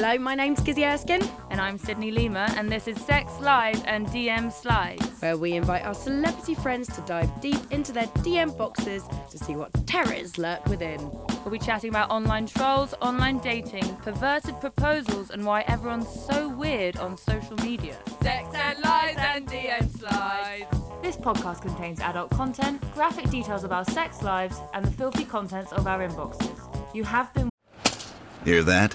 Hello, my name's Gizzi Erskine. And I'm Sydney Lima, and this is Sex Lies and DM Slides, where we invite our celebrity friends to dive deep into their DM boxes to see what terrors lurk within. We'll be chatting about online trolls, online dating, perverted proposals, and why everyone's so weird on social media. Sex and Lies and DM Slides. This podcast contains adult content, graphic details of our sex lives, and the filthy contents of our inboxes. You have been... Hear that?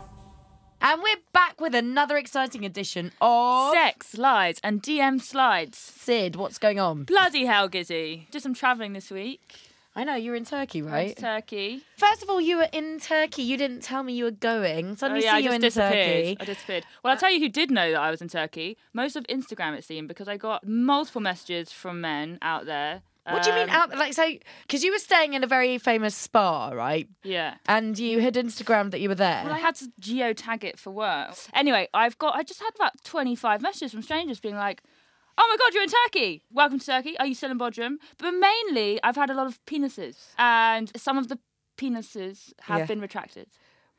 And we're back with another exciting edition of... Sex, Lies and DM Slides. Sid, what's going on? Bloody hell, Gizzi. Did some travelling this week. I know, you were in Turkey, right? Turkey. First of all, you were in Turkey. You didn't tell me you were going. Suddenly see you in Turkey. I disappeared. Well, I'll tell you who did know that I was in Turkey. Most of Instagram, it seemed, because I got multiple messages from men out there. What do you mean out there? Like, so, because you were staying in a very famous spa, right? Yeah. And you had Instagrammed that you were there. Well, I had to geotag it for work. Anyway, I just had about 25 messages from strangers being like, oh my God, you're in Turkey. Welcome to Turkey. Are you still in Bodrum? But mainly, I've had a lot of penises. And some of the penises have been retracted.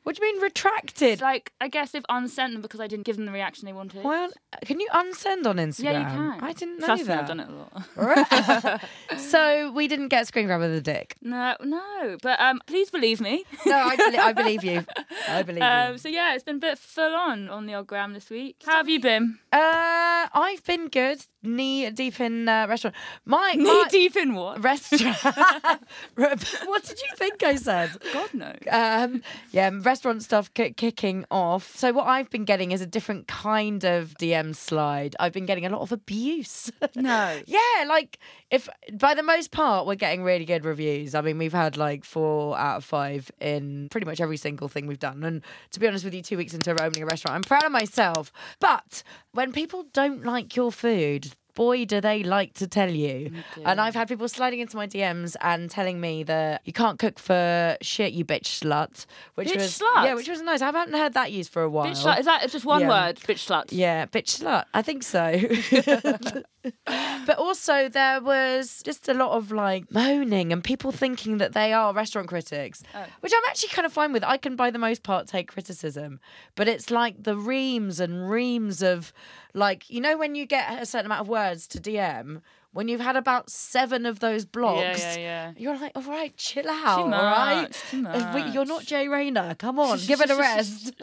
What do you mean retracted? It's like, I guess they've unsent them because I didn't give them the reaction they wanted. Well, can you unsend on Instagram? Yeah, you can. I didn't know that. I've done it a lot. So we didn't get a screen grab of the dick? No. But please believe me. No, I believe you. So yeah, it's been a bit full on the old gram this week. How have you been? I've been good. Knee deep in restaurant. Knee deep in what? Restaurant. What did you think I said? God knows. Restaurant stuff kicking off. So what I've been getting is a different kind of DM slide. I've been getting a lot of abuse. No. Yeah, like if by the most part we're getting really good reviews. I mean, we've had like 4 out of 5 in pretty much every single thing we've done. And to be honest with you, 2 weeks into opening a restaurant, I'm proud of myself. But when people don't like your food, boy, do they like to tell you. Okay. And I've had people sliding into my DMs and telling me that you can't cook for shit, you bitch slut. Yeah, which was nice. I haven't heard that used for a while. Bitch slut. Is that just one word? Bitch slut. Yeah, bitch slut. I think so. But also there was just a lot of like moaning and people thinking that they are restaurant critics, which I'm actually kind of fine with. I can, by the most part, take criticism. But it's like the reams and reams of like, you know when you get a certain amount of work to DM, when you've had about 7 of those blogs, you're like, all right, chill out, all right? You're not Jay Rayner, come on, give it a rest.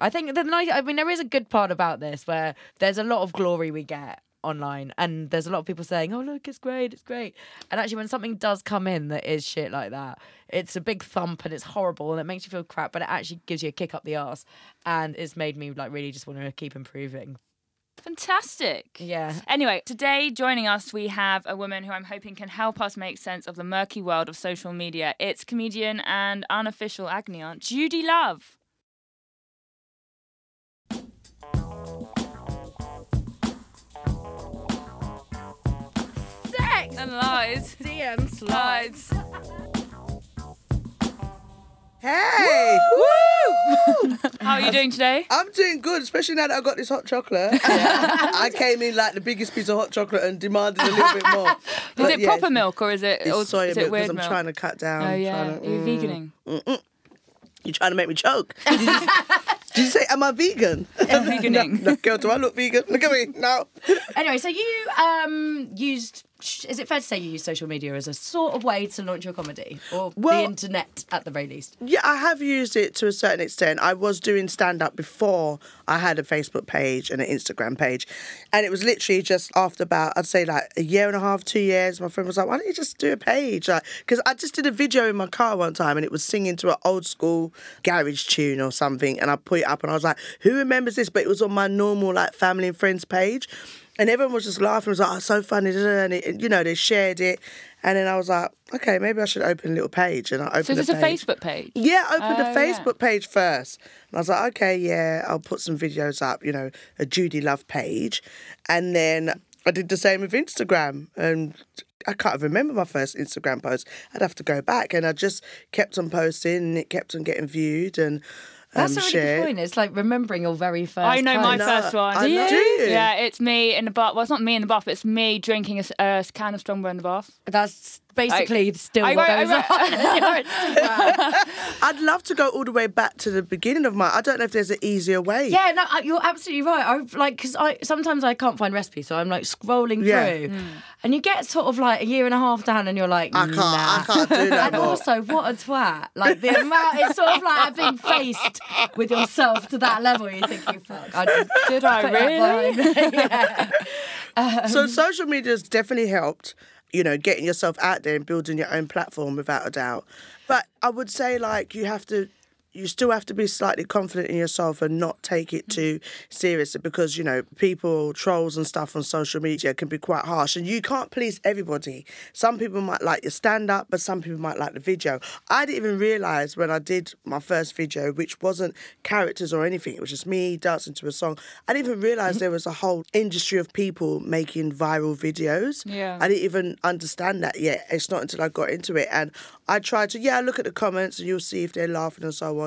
I think there is a good part about this where there's a lot of glory we get online and there's a lot of people saying, oh, look, it's great. And actually when something does come in that is shit like that, it's a big thump and it's horrible and it makes you feel crap, but it actually gives you a kick up the arse and it's made me like really just want to keep improving. Fantastic. Yeah. Anyway, today joining us, we have a woman who I'm hoping can help us make sense of the murky world of social media. It's comedian and unofficial agony aunt, Judi Love. Sex and Lies. DM Slides. Hey! Woo! Woo! How are you doing today? I'm doing good, especially now that I got this hot chocolate. I came in like the biggest piece of hot chocolate and demanded a little bit more. Is it proper milk or is it soy milk? Because I'm trying to cut down. Oh yeah, you're veganing. Mm-mm. You're trying to make me choke. Did you say, am I vegan? I'm veganing. No, girl, do I look vegan? Look at me, no. Anyway, so you used... Is it fair to say you use social media as a sort of way to launch your comedy? Or the internet, at the very least? Yeah, I have used it to a certain extent. I was doing stand-up before I had a Facebook page and an Instagram page. And it was literally just after about, I'd say, like, a year and a half, 2 years, my friend was like, why don't you just do a page? Because I just did a video in my car one time and it was singing to an old-school garage tune or something. And I put it up and I was like, who remembers this? But it was on my normal, like, family and friends page. And everyone was just laughing. It was like, oh, so funny. And, they shared it. And then I was like, okay, maybe I should open a little page. And I opened a page. So this is a Facebook page? Yeah, I opened a Facebook page first. And I was like, okay, yeah, I'll put some videos up, you know, a Judi Love page. And then I did the same with Instagram. And I can't remember my first Instagram post. I'd have to go back. And I just kept on posting and it kept on getting viewed and that's a really good point. It's like remembering your very first first one. Do you? Yeah, it's me in the bath. Well, it's not me in the bath, it's me drinking a can of Strongbow in the bath. That's basically what goes on. I'd love to go all the way back to the beginning of I don't know if there's an easier way. Yeah, no, you're absolutely right. I've because sometimes I can't find recipes, so I'm like scrolling through. Mm. And you get sort of like a year and a half down and you're like, I can't do that. And also, what a twat. Like the amount, it's sort of like being faced with yourself to that level. You're thinking, fuck, did I really? Yeah. So social media's definitely helped, you know, getting yourself out there and building your own platform without a doubt. But I would say like you still have to be slightly confident in yourself and not take it too seriously because, you know, people, trolls and stuff on social media can be quite harsh and you can't please everybody. Some people might like your stand-up, but some people might like the video. I didn't even realise when I did my first video, which wasn't characters or anything, it was just me dancing to a song. I didn't even realise there was a whole industry of people making viral videos. Yeah. I didn't even understand that yet. It's not until I got into it. And I tried to, look at the comments and you'll see if they're laughing and so on.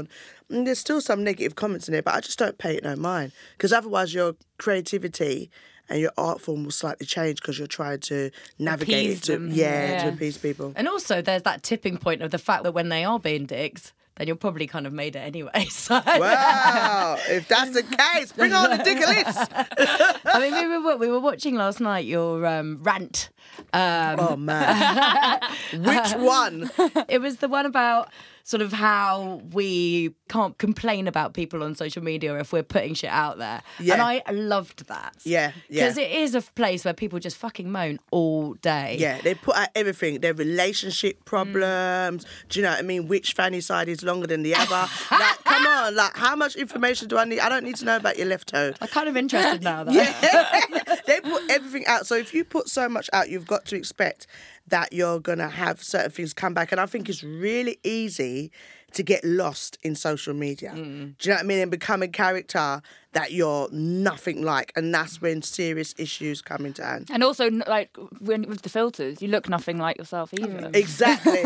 And there's still some negative comments in there, but I just don't pay it no mind because otherwise your creativity and your art form will slightly change because you're trying to navigate it to appease people. And also there's that tipping point of the fact that when they are being dicks, then you're probably kind of made it anyway. So. Wow, if that's the case, bring on the dickalists. I mean, we were watching last night your rant. Oh, man. Which one? It was the one about sort of how we can't complain about people on social media if we're putting shit out there. Yeah. And I loved that. Yeah. Because it is a place where people just fucking moan all day. Yeah, they put out everything. Their relationship problems. Do you know what I mean? Which fanny side is longer than the other? Like, come on. Like, how much information do I need? I don't need to know about your left toe. I'm kind of interested now, though. Yeah. They put everything out. So if you put so much out, you've got to expect that you're going to have certain things come back. And I think it's really easy to get lost in social media. Mm. Do you know what I mean? And become a character that you're nothing like. And that's when serious issues come into hand. And also, like, with the filters, you look nothing like yourself either. Exactly.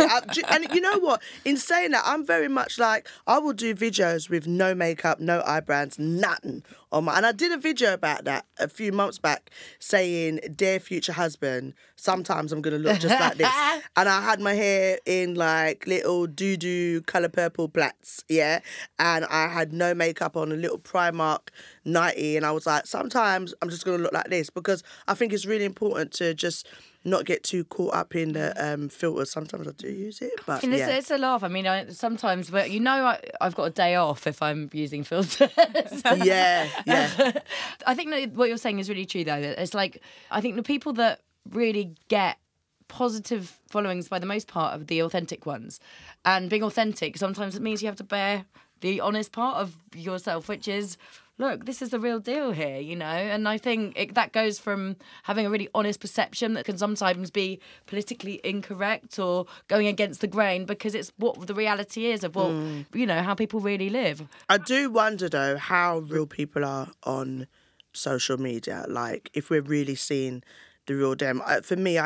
And you know what? In saying that, I'm very much like, I will do videos with no makeup, no eyebrows, nothing on my... And I did a video about that a few months back saying, dear future husband, sometimes I'm going to look just like this. And I had my hair in, like, little doo-doo colour purple plaits, yeah? And I had no makeup on, a little Primark 90, and I was like, sometimes I'm just going to look like this because I think it's really important to just not get too caught up in the filters. Sometimes I do use it, but it's a laugh. I mean, sometimes, but you know, I've got a day off if I'm using filters. Yeah. I think that what you're saying is really true, though. It's like, I think the people that really get positive followings by the most part of the authentic ones, and being authentic sometimes it means you have to bear the honest part of yourself, which is, look, this is the real deal here, you know? And I think that goes from having a really honest perception that can sometimes be politically incorrect or going against the grain because it's what the reality is of what, you know, how people really live. I do wonder, though, how real people are on social media. Like, if we're really seeing the real them. For me,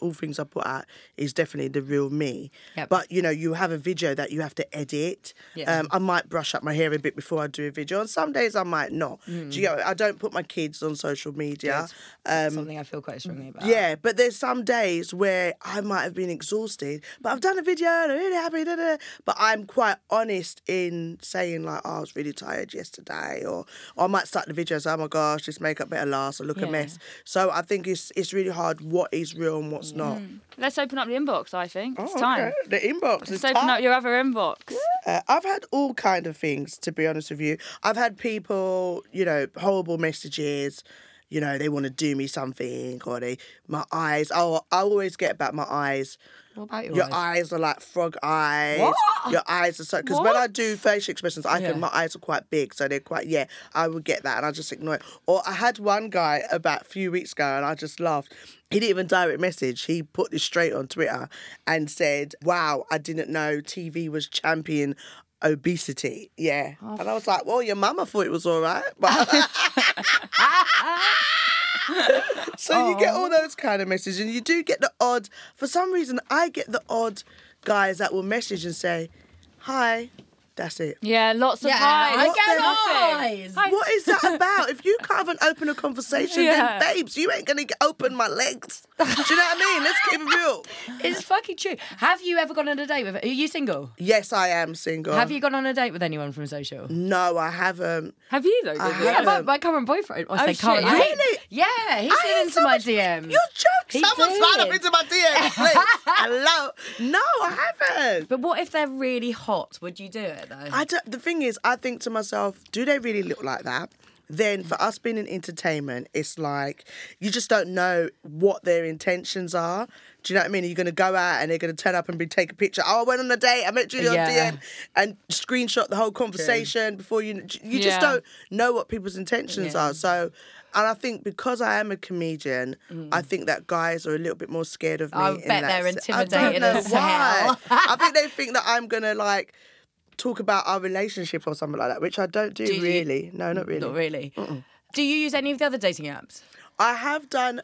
all things I put out is definitely the real me. Yep. But, you know, you have a video that you have to edit. Yeah. I might brush up my hair a bit before I do a video. And some days I might not. Mm. Do you know, I don't put my kids on social media. Yeah, something I feel quite strongly about. Yeah, but there's some days where I might have been exhausted, but I've done a video and I'm really happy. But I'm quite honest in saying, like, I was really tired yesterday. Or I might start the video and say, oh, my gosh, this makeup better last. I look a mess. So I think it's really hard what is real and what's not. Let's open up the inbox, I think. It's time. Okay. The inbox. Let's open up your other inbox. Yeah. I've had all kind of things, to be honest with you. I've had people, you know, horrible messages, you know, they want to do me something, or they, my eyes. Oh, I always get about my eyes. What about your eyes? Your eyes are like frog eyes. What? Your eyes are so... Because when I do facial expressions, I can, my eyes are quite big, so they're quite... Yeah, I would get that, and I just ignore it. Or I had one guy about a few weeks ago, and I just laughed. He didn't even direct message. He put this straight on Twitter and said, wow, I didn't know TV was championing obesity. Yeah. Oh. And I was like, well, your mama thought it was all right. But... So you get all those kind of messages, and you do get the odd, for some reason I get the odd guys that will message and say, hi, that's it. Yeah, lots of highs. I get highs. What is that about? If you can't even open a conversation, then babes, you ain't going to open my legs. Do you know what I mean? Let's keep it real. It's fucking true. Have you ever gone on a date with... Are you single? Yes, I am single. Have you gone on a date with anyone from social? No, I haven't. Have you, though? My current boyfriend. I say current. Really? Yeah, he's been into my DMs. You're joking. Someone's slid up into my DMs, please. Hello. No, I haven't. But what if they're really hot? Would you do it? Though. The thing is, I think to myself, do they really look like that? Then for us being in entertainment, it's like you just don't know what their intentions are. Do you know what I mean? Are you going to go out and they're going to turn up and take a picture? Oh, I went on a date. I met Judi on DM and screenshot the whole conversation before you just don't know what people's intentions are. So, and I think because I am a comedian, I think that guys are a little bit more scared of me. I bet they're intimidated as hell. I think they think that I'm going to like... talk about our relationship or something like that, which I don't do really. No, not really. Not really. Mm-mm. Do you use any of the other dating apps? I have done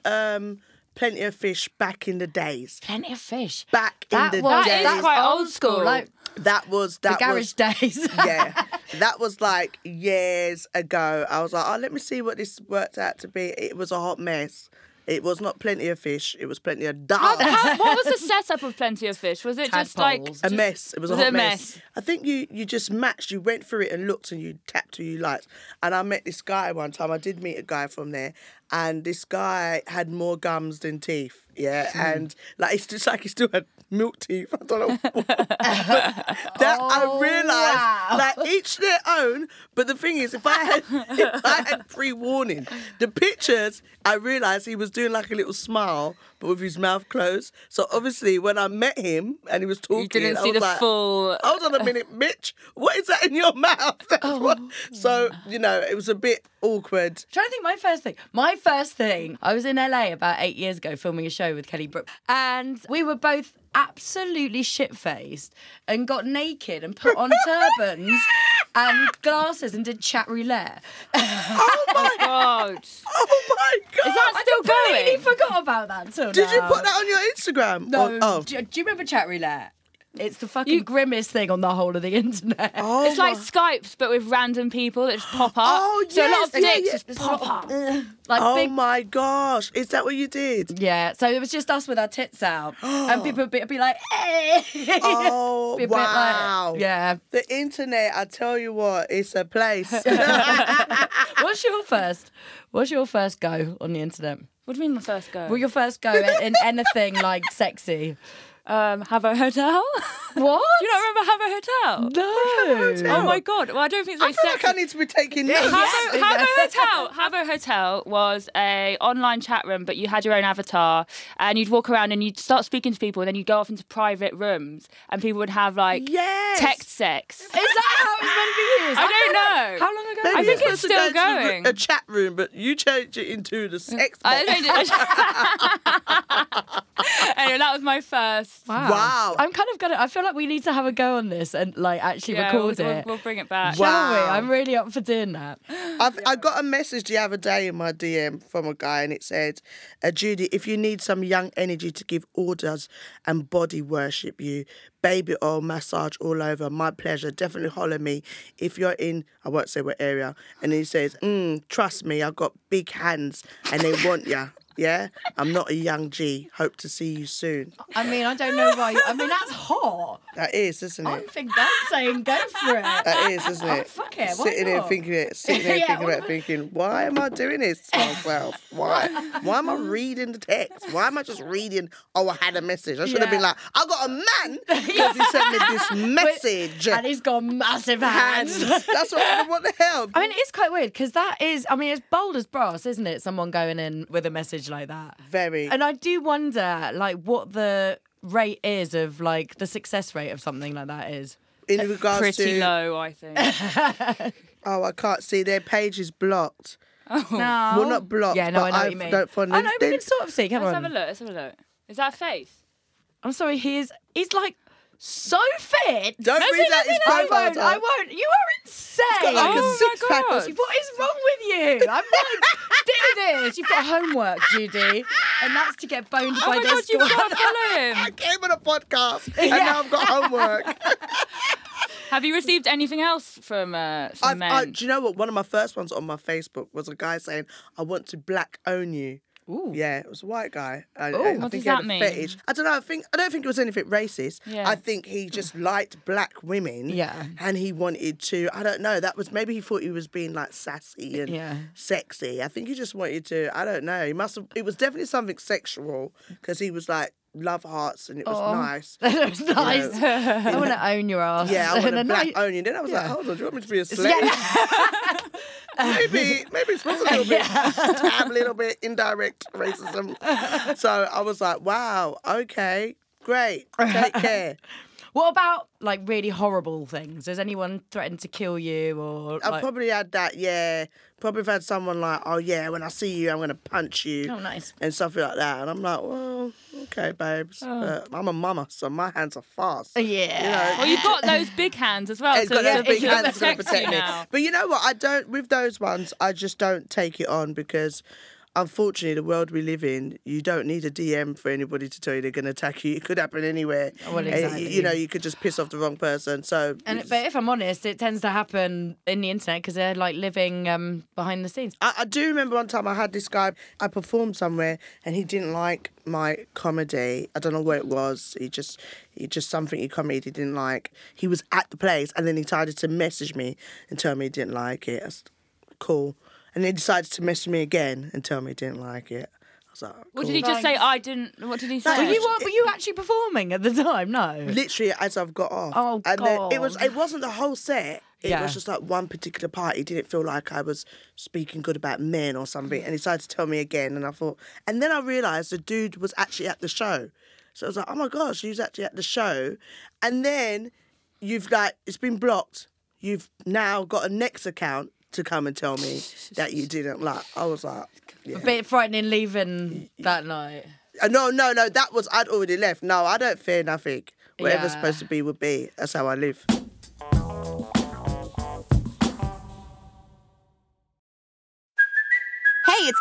Plenty of Fish back in the days. Plenty of Fish? Back in the days. That is quite old school. Like, that was the garage days. Yeah. That was like years ago. I was like, oh, let me see what this worked out to be. It was a hot mess. It was not Plenty of Fish. It was Plenty of Duck. What was the setup of Plenty of Fish? Was it just like... a mess. It was a hot mess. I think you just matched. You went through it and looked and you tapped who you liked. And I met this guy one time. I did meet a guy from there. And this guy had more gums than teeth. Yeah. And like it's just like he still had milk teeth. I don't know. I realised like each their own. But the thing is, if I had pre-warning, the pictures, I realised he was doing like a little smile, but with his mouth closed. So obviously when I met him and he was talking, I was like, hold on a minute, Mitch, what is that in your mouth? So, you know, it was a bit awkward. I'm trying to think my first thing, I was in LA about 8 years ago filming a show with Kelly Brook, and we were both absolutely shit-faced and got naked and put on turbans and glasses and did chat roulette. Oh my God. Oh my God. Is that still going? I completely forgot about that until now. Did you put that on your Instagram? No. Do you remember chat roulette? It's the fucking grimmest thing on the whole of the internet. Oh, it's like Skypes, but with random people that just pop up. Oh, yes. So a lot of dicks just pop up. Like my gosh. Is that what you did? Yeah. So it was just us with our tits out. And people would be like, hey. Oh, wow. Like, yeah. The internet, I tell you what, it's a place. What's your first go on the internet? What do you mean my first go? Well, your first go in anything like sexy. Habbo Hotel. What? Do you not remember Habbo Hotel? No. Oh my God. Well, I don't think it's very sexy. I feel like I need to be taking notes. Habbo Hotel was a online chat room, but you had your own avatar and you'd walk around and you'd start speaking to people and then you'd go off into private rooms and people would have like text sex. Is that how it was meant to be used? I don't know. How long ago? Maybe I think it's still going. A chat room, but you changed it into the sex box. Anyway, that was my first. Wow. I'm kind of gonna. I feel like we need to have a go on this and like actually record it. We'll bring it back. Wow. Shall we? I'm really up for doing that. I got a message the other day in my DM from a guy and it said, Judi, if you need some young energy to give orders and body worship you, baby oil, massage all over, my pleasure, definitely holler me. If you're in, I won't say what area, and he says, trust me, I've got big hands and they want ya. Yeah, I'm not a young G. Hope to see you soon. I mean, I don't know why. I mean, that's hot. That is, isn't it? I don't think that's saying go for it. That is, isn't it? Oh, fuck it. Sitting there thinking, why am I doing this to myself? Why? Why am I reading the text? Why am I just reading? Oh, I had a message. I should have been like, I got a man because he sent me this message, and he's got massive hands. That's what the hell. I mean, it's quite weird because that is. I mean, it's bold as brass, isn't it? Someone going in with a message like that. Very. And I do wonder, like, what the rate is of, like, the success rate of something like that is. In regards pretty low, I think. Oh, I can't see. Their page is blocked. Oh. No. Well, not blocked. Yeah, no, but I know what you mean. I know, we can sort of see. Let's have a look. Is that a face? I'm sorry, he's like... so fit. Don't read his profile. I won't. You are insane. He's got like a six-pack. What is wrong with you? I'm like, do this. You've got homework, Judi, and that's to get boned by this squad. You've got to follow him. I came on a podcast, and now I've got homework. Have you received anything else from men? Do you know what? One of my first ones on my Facebook was a guy saying, "I want to black own you." Ooh. Yeah, it was a white guy. What does that mean? Fetish. I don't know. I don't think it was anything racist. Yeah. I think he just liked black women. Yeah. And he wanted to. I don't know. That was maybe he thought he was being like sassy and sexy. I think he just wanted to. I don't know. He must have. It was definitely something sexual because he was like love hearts and it was nice. It was nice. You know, I want to own your ass. Yeah, I want to black own you. Then I was like, hold on, do you want me to be a slave? Yeah. Maybe it's supposed to a little bit indirect racism. So I was like, wow, okay, great, take care. What about like really horrible things? Has anyone threatened to kill you or? I've probably had that, yeah. Probably had someone like, oh yeah, when I see you, I'm gonna punch you. Oh, nice. And stuff like that, and I'm like, well, okay, babes. Oh. I'm a mama, so my hands are fast. Yeah. You know? Well, you've got those big hands as well. It's got those big hands to protect me. Now. But you know what? I don't. With those ones, I just don't take it on because. Unfortunately, the world we live in, you don't need a DM for anybody to tell you they're going to attack you. It could happen anywhere. Well, exactly. You know, you could just piss off the wrong person. But if I'm honest, it tends to happen in the internet because they're like living behind the scenes. I do remember one time I had this guy. I performed somewhere and he didn't like my comedy. I don't know what it was. He just something he commented he didn't like. He was at the place and then he decided to message me and tell me he didn't like it. I was, cool. And then he decided to message me again and tell me he didn't like it. I was like, cool. Well, did he just say, I didn't... What did he say? Were you actually performing at the time? No. Literally, as I've got off. Oh, God. And then it wasn't the whole set. It was just like one particular part. He didn't feel like I was speaking good about men or something. And he decided to tell me again. And I thought... And then I realised the dude was actually at the show. So I was like, oh, my gosh, he was actually at the show. And then you've, like, it's been blocked. You've now got a next account to come and tell me that you didn't like. I was like... Yeah. A bit frightening leaving that night. No, that was... I'd already left. No, I don't fear nothing. Whatever's supposed to be will be. That's how I live. Hey, it's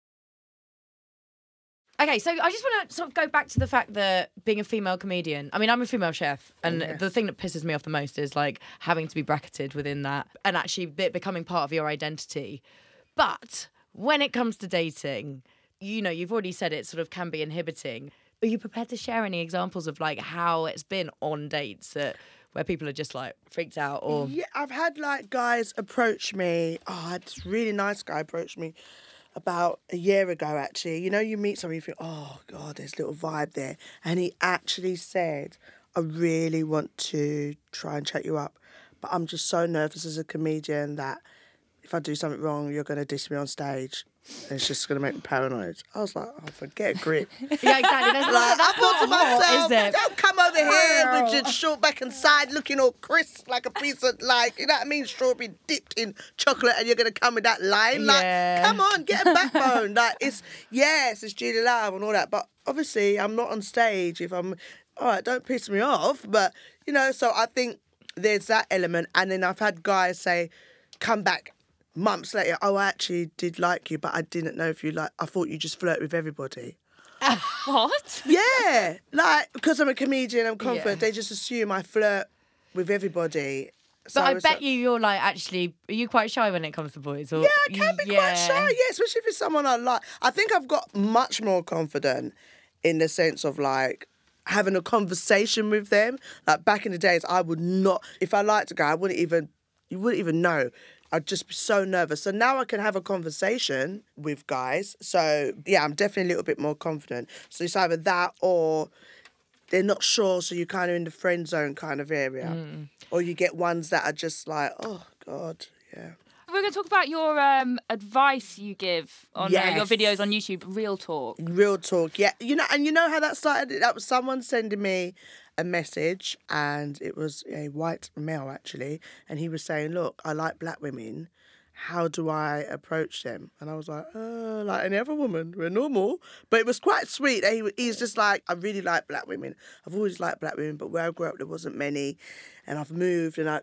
Okay, so I just want to sort of go back to the fact that being a female comedian... I mean, I'm a female chef, and the thing that pisses me off the most is, like, having to be bracketed within that and actually becoming part of your identity. But when it comes to dating, you know, you've already said it sort of can be inhibiting. Are you prepared to share any examples of like how it's been on dates that where people are just like freaked out? Or yeah, I've had like guys approach me. Oh, I had this really nice guy approach me about a year ago, actually. You know, you meet somebody, you think, oh God, there's a little vibe there. And he actually said, I really want to try and chat you up, but I'm just so nervous as a comedian that if I do something wrong, you're going to diss me on stage. And it's just going to make me paranoid. I was like, oh, forget a grip. Yeah, exactly. That's like, I thought to myself, hot, don't come over here with your short back and side looking all crisp like a piece of, like, you know what I mean, strawberry dipped in chocolate, and you're going to come with that line. Yeah. Like, come on, get a backbone. Like, it's, yes, it's Judi Love and all that. But obviously, I'm not on stage if I'm, all right, don't piss me off. But, you know, so I think there's that element. And then I've had guys say, come back months later, oh, I actually did like you, but I didn't know if you like. I thought you just flirt with everybody. What? Yeah, like because I'm a comedian, I'm confident. Yeah. They just assume I flirt with everybody. So but I bet like, you're like actually, are you quite shy when it comes to boys? Or, yeah, I can be quite shy. Yeah, especially if it's someone I like. I think I've got much more confident in the sense of like having a conversation with them. Like back in the days, I would not. If I liked a guy, I wouldn't even. You wouldn't even know. I'd just be so nervous. So now I can have a conversation with guys. So, yeah, I'm definitely a little bit more confident. So it's either that or they're not sure, so you're kind of in the friend zone kind of area. Mm. Or you get ones that are just like, oh, God, yeah. We're going to talk about your advice you give on your videos on YouTube, Real Talk. Real Talk, yeah. You know, and you know how that started? That was someone sending me a message, and it was a white male actually, and he was saying, look, I like black women, how do I approach them? And I was like any other woman, we're normal. But it was quite sweet. He's just like, I really like black women, I've always liked black women, but where I grew up there wasn't many, and I've moved, and I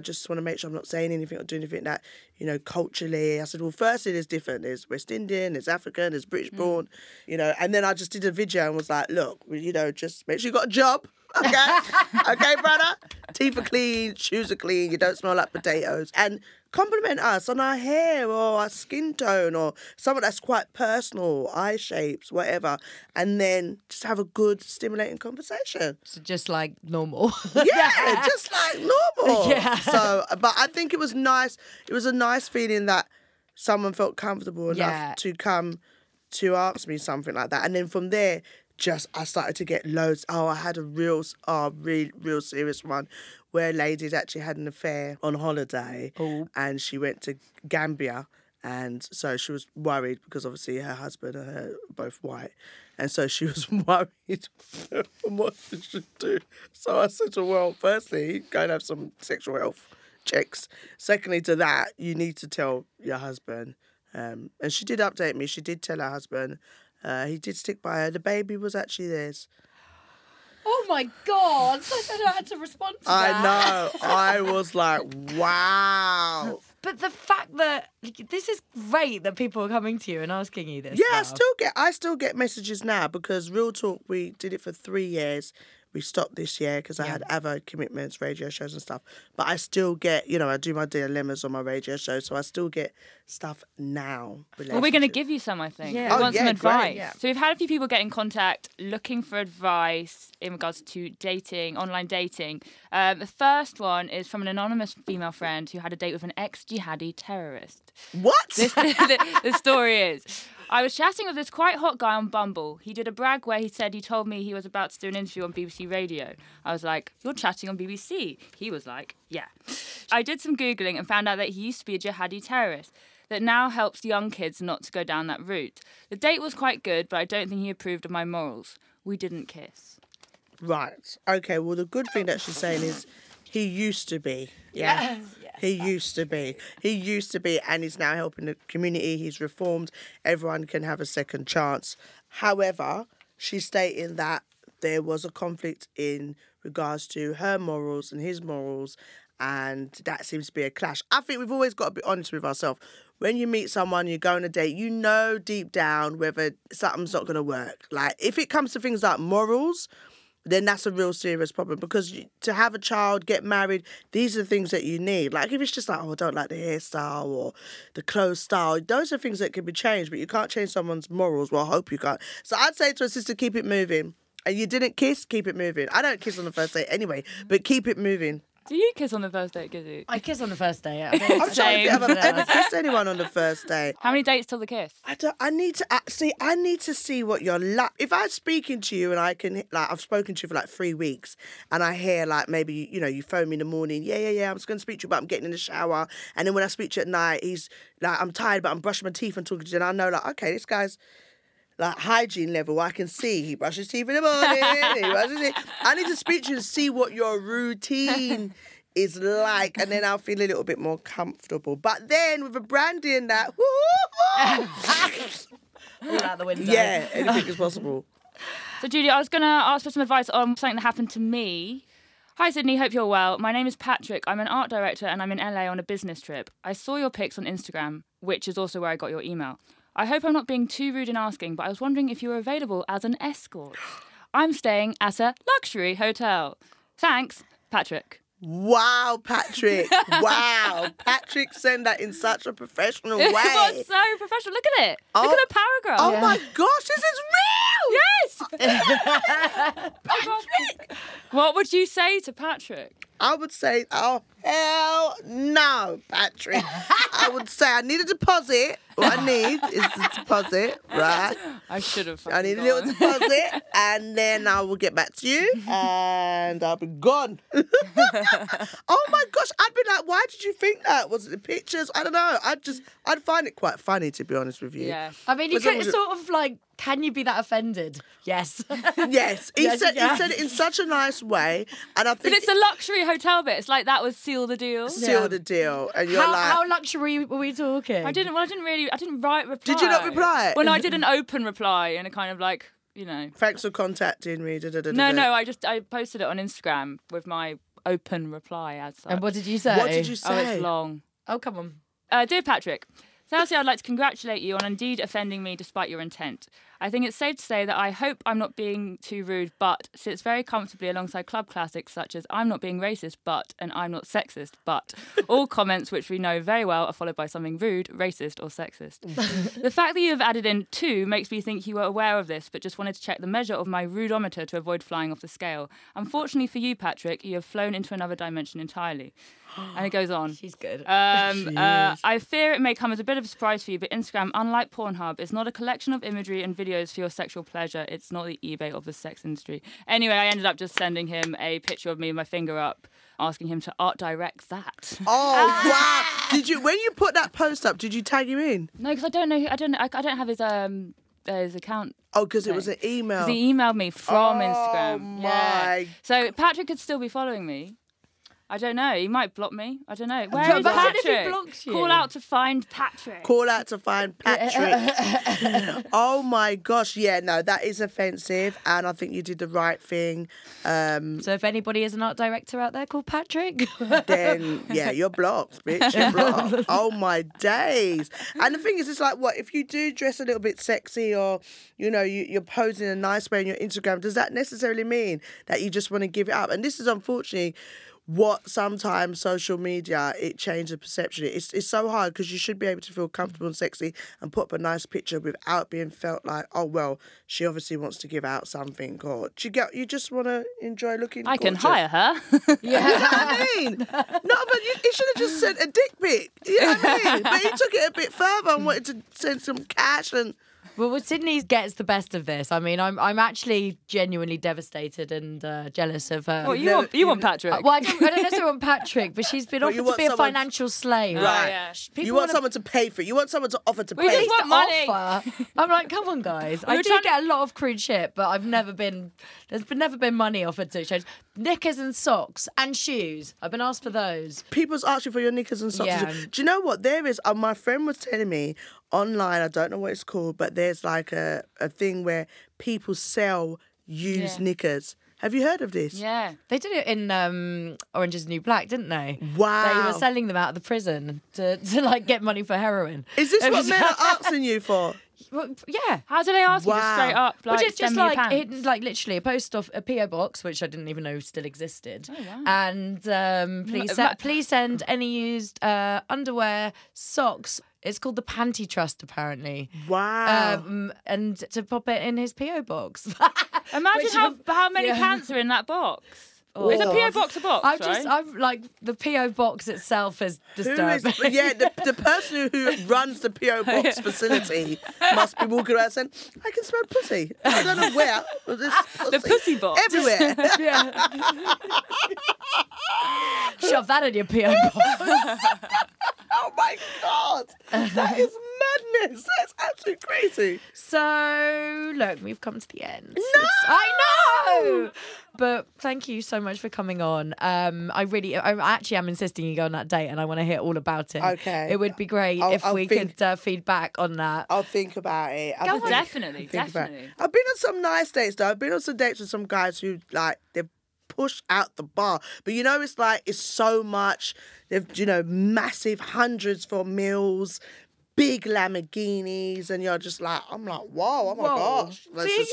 just want to make sure I'm not saying anything or doing anything that, you know, culturally. I said, well, firstly, there's different. There's West Indian, there's African, there's British born, you know. And then I just did a video and was like, look, you know, just make sure you got a job, okay? Okay, brother? Teeth are clean, shoes are clean, you don't smell like potatoes. And compliment us on our hair or our skin tone or something that's quite personal, eye shapes, whatever. And then just have a good, stimulating conversation. So just like normal. Yeah, just like normal. Yeah. So, but I think it was nice. It was a nice feeling that someone felt comfortable enough to come to ask me something like that. And then from there, just I started to get loads. Oh, I had a real serious one where a lady's actually had an affair on holiday. Ooh. And she went to Gambia. And so she was worried because obviously her husband and her are both white. And so she was worried on what she should do. So I said to her, well, firstly, go and have some sexual health checks. Secondly to that, you need to tell your husband. And she did update me. She did tell her husband. He did stick by her. The baby was actually theirs. Oh, my God. So I don't know how to respond to that. I know. I was like, wow. But the fact that this is great that people are coming to you and asking you this. Yeah, I still get messages now because Real Talk, we did it for 3 years. We stopped this year because I had other commitments, radio shows and stuff. But I still get, you know, I do my dilemmas on my radio show, so I still get stuff now. Well, we're going to give you some, I think. Yeah. We want some advice. Great, yeah. So we've had a few people get in contact looking for advice in regards to dating, online dating. The first one is from an anonymous female friend who had a date with an ex-jihadi terrorist. What? The story is, I was chatting with this quite hot guy on Bumble. He did a brag where he said he told me he was about to do an interview on BBC Radio. I was like, you're chatting on BBC? He was like, yeah. I did some Googling and found out that he used to be a jihadi terrorist that now helps young kids not to go down that route. The date was quite good, but I don't think he approved of my morals. We didn't kiss. Right. Okay, well, the good thing that she's saying is he used to be. Yeah. Yes, He used to be, and he's now helping the community. He's reformed. Everyone can have a second chance. However, she's stating that there was a conflict in regards to her morals and his morals, and that seems to be a clash. I think we've always got to be honest with ourselves. When you meet someone, you go on a date, you know deep down whether something's not going to work. Like, if it comes to things like morals, then that's a real serious problem, because to have a child, get married, these are the things that you need. Like, if it's just like, oh, I don't like the hairstyle or the clothes style, those are things that can be changed, but you can't change someone's morals. Well, I hope you can't. So I'd say to a sister, keep it moving. And you didn't kiss, keep it moving. I don't kiss on the first date anyway, but keep it moving. Do you kiss on the first date, Gizzi? I kiss on the first date. Yeah. I'm trying to think if I've ever kissed anyone on the first date. How many dates till the kiss? I need to see what you're like. If I'm speaking to you and I've spoken to you for like 3 weeks, and I hear like maybe you phone me in the morning. Yeah. I'm just going to speak to you, but I'm getting in the shower. And then when I speak to you at night, he's like, I'm tired, but I'm brushing my teeth and talking to you. And I know like, okay, this guy's. Like, hygiene level, I can see. He brushes teeth in the morning. I need to speak to you and see what your routine is like, and then I'll feel a little bit more comfortable. But then, with a brandy and that, all out the window. Yeah, anything is possible. So, Judi, I was going to ask for some advice on something that happened to me. Hi Sydney, hope you're well. My name is Patrick. I'm an art director and I'm in LA on a business trip. I saw your pics on Instagram, which is also where I got your email. I hope I'm not being too rude in asking, but I was wondering if you were available as an escort. I'm staying at a luxury hotel. Thanks, Patrick. Wow, Patrick. Wow. Patrick sent that in such a professional way. It was so professional. Look at it. Oh, look at the paragraph. Oh, yeah. My gosh, this is real. Yes. Patrick. What would you say to Patrick? I would say, oh, hell no, Patrick. I would say I need a deposit. What I need is a deposit, right? I should have. I need a little deposit, and then I will get back to you, and I'll be gone. Oh, my gosh. I'd be like, why did you think that? Was it the pictures? I don't know. I'd find it quite funny, to be honest with you. Yeah. I mean, you could sort of like, can you be that offended? Yes. Yes. He said it in such a nice way. And I think... But it's a luxury hotel bit. It's like that was seal the deal. Seal the deal. And you're like... How luxury were we talking? I didn't write reply. Did you not reply? Well, no, I did an open reply and a kind of like, Thanks for contacting me. No, I posted it on Instagram with my open reply as such. And what did you say? Oh, it's long. Oh, come on. Dear Patrick... Firstly, I'd like to congratulate you on indeed offending me despite your intent. I think it's safe to say that I hope I'm not being too rude, but sits very comfortably alongside club classics such as I'm not being racist, but, and I'm not sexist, but. All comments which we know very well are followed by something rude, racist or sexist. The fact that you have added in two makes me think you were aware of this, but just wanted to check the measure of my rudometer to avoid flying off the scale. Unfortunately for you, Patrick, you have flown into another dimension entirely. And it goes on. She's good. I fear it may come as a bit of a surprise for you, but Instagram, unlike Pornhub, is not a collection of imagery and videos for your sexual pleasure. It's not the eBay of the sex industry. Anyway, I ended up just sending him a picture of me, my finger up, asking him to art direct that. Oh, wow! When you put that post up, did you tag him in? No, because I don't know. I don't have his account. Oh, because it was an email. He emailed me from Instagram. Oh my! Yeah. So Patrick could still be following me. I don't know. He might block me. I don't know. Where is Patrick? If he blocks you? Call out to find Patrick. Oh, my gosh. Yeah, no, that is offensive. And I think you did the right thing. So if anybody is an art director out there called Patrick. Then, yeah, you're blocked, bitch. You're blocked. Oh, my days. And the thing is, it's like, what, if you do dress a little bit sexy or, you're posing in a nice way on your Instagram, does that necessarily mean that you just want to give it up? And this is unfortunately... what sometimes social media, it changes perception. It's so hard because you should be able to feel comfortable and sexy and put up a nice picture without being felt like, oh, well, she obviously wants to give out something. Or you just want to enjoy looking gorgeous. I can hire her. Yeah. You know what I mean? No, but he should have just sent a dick pic. You know what I mean? But he took it a bit further and wanted to send some cash and... Well, Sydney gets the best of this. I mean, I'm actually genuinely devastated and jealous of her. Oh, you want Patrick? Well, I don't necessarily want Patrick, but she's been offered to be a financial slave. Right. Yeah. You want someone to pay for it. You want someone to offer to pay. We want money. I'm like, come on, guys. I do get a lot of crude shit, but there's never been money offered to exchange. Knickers and socks and shoes. I've been asked for those. People's asking for your knickers and socks. Yeah. Do you know what there is? My friend was telling me online, I don't know what it's called, but there's like a thing where people sell used knickers. Have you heard of this? Yeah. They did it in Orange is the New Black, didn't they? Wow. They were selling them out of the prison to like get money for heroin. Is this what men are asking you for? Well, yeah. How do they ask you just straight up? Like, just send me like, your pants? It, like literally a post off, a PO box, which I didn't even know still existed. Oh, wow. And please send any used underwear, socks. It's called the Panty Trust, apparently. Wow. And to pop it in his PO box. Imagine how many pants are in that box. Oh. Is a PO box a box? I'm like the PO box itself is disturbing. The person who runs the PO box facility must be walking around saying, "I can smell pussy. I don't know where." The pussy box everywhere. Shove that in your PO box. Oh my God, that is madness. That's absolutely crazy. So look, we've come to the end. No, I know. But thank you so much for coming on. I actually am insisting you go on that date, and I want to hear all about it. Okay, it would be great if we could feedback on that. I'll think about it. Definitely. I've been on some nice dates though. I've been on some dates with some guys who like they've pushed out the bar, but you know it's so much. They've massive hundreds for meals. Big Lamborghinis, and you're just like, I'm like, whoa, oh my gosh.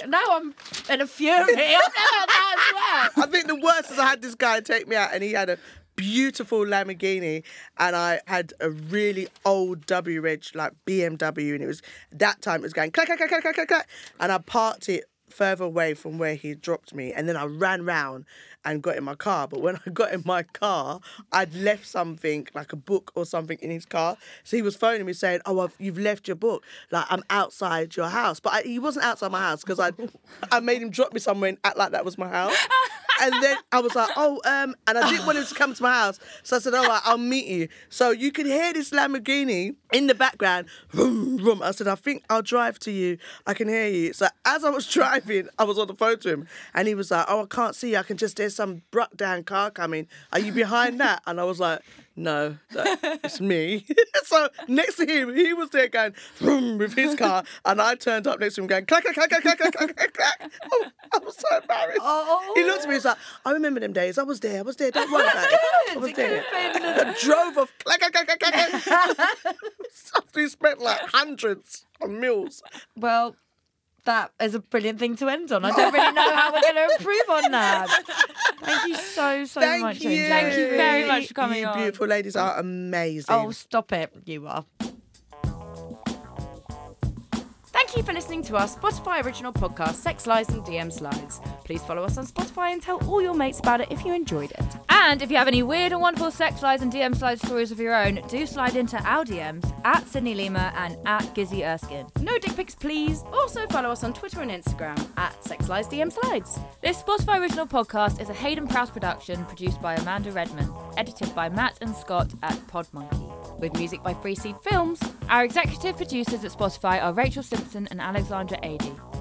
Now I'm in a fury. I've never had that as well. I think the worst is I had this guy take me out, and he had a beautiful Lamborghini, and I had a really old W-Ridge, like BMW, and it was, that time it was going clack, clack, clack, clack, clack, clack, and I parked it further away from where he dropped me, and then I ran round and got in my car. But when I got in my car, I'd left something, like a book or something, in his car. So he was phoning me saying, you've left your book. Like, I'm outside your house. But he wasn't outside my house because I made him drop me somewhere and act like that was my house. And then I was like, and I didn't want him to come to my house. So I said, all right, I'll meet you. So you can hear this Lamborghini in the background. Vroom, vroom. I said, I think I'll drive to you. I can hear you. So as I was driving, I was on the phone to him. And he was like, I can't see you. I can just hear some broke down car coming. Are you behind that? And I was like, no, it's me. So next to him, he was there going vroom, with his car, and I turned up next to him going clack, clack, clack, clack, clack, clack, clack, clack. Oh, I was so embarrassed. Oh. He looked at me, he's like, I remember them days. I was there. Don't worry about it. I was there. I drove off. Clack, clack, clack, clack, clack. Somebody spent like hundreds on meals. Well, that is a brilliant thing to end on. I don't really know how we're going to improve on that. Thank you so much. Angel. Thank you very much for coming on. You beautiful ladies are amazing. Oh, stop it. You are. Thank you for listening to our Spotify original podcast, Sex Lies and DM Slides. Please follow us on Spotify and tell all your mates about it if you enjoyed it. And if you have any weird and wonderful Sex Lies and DM Slides stories of your own, do slide into our DMs @Sydney Lima and @Gizzi Erskine. No dick pics, please. Also follow us on Twitter and Instagram @Sex Lies DM Slides. This Spotify original podcast is a Hayden Prowse production, produced by Amanda Redman, edited by Matt and Scott at Podmonkey, with music by Free Seed Films. Our executive producers at Spotify are Rachel Simpson and Alexandra Adey.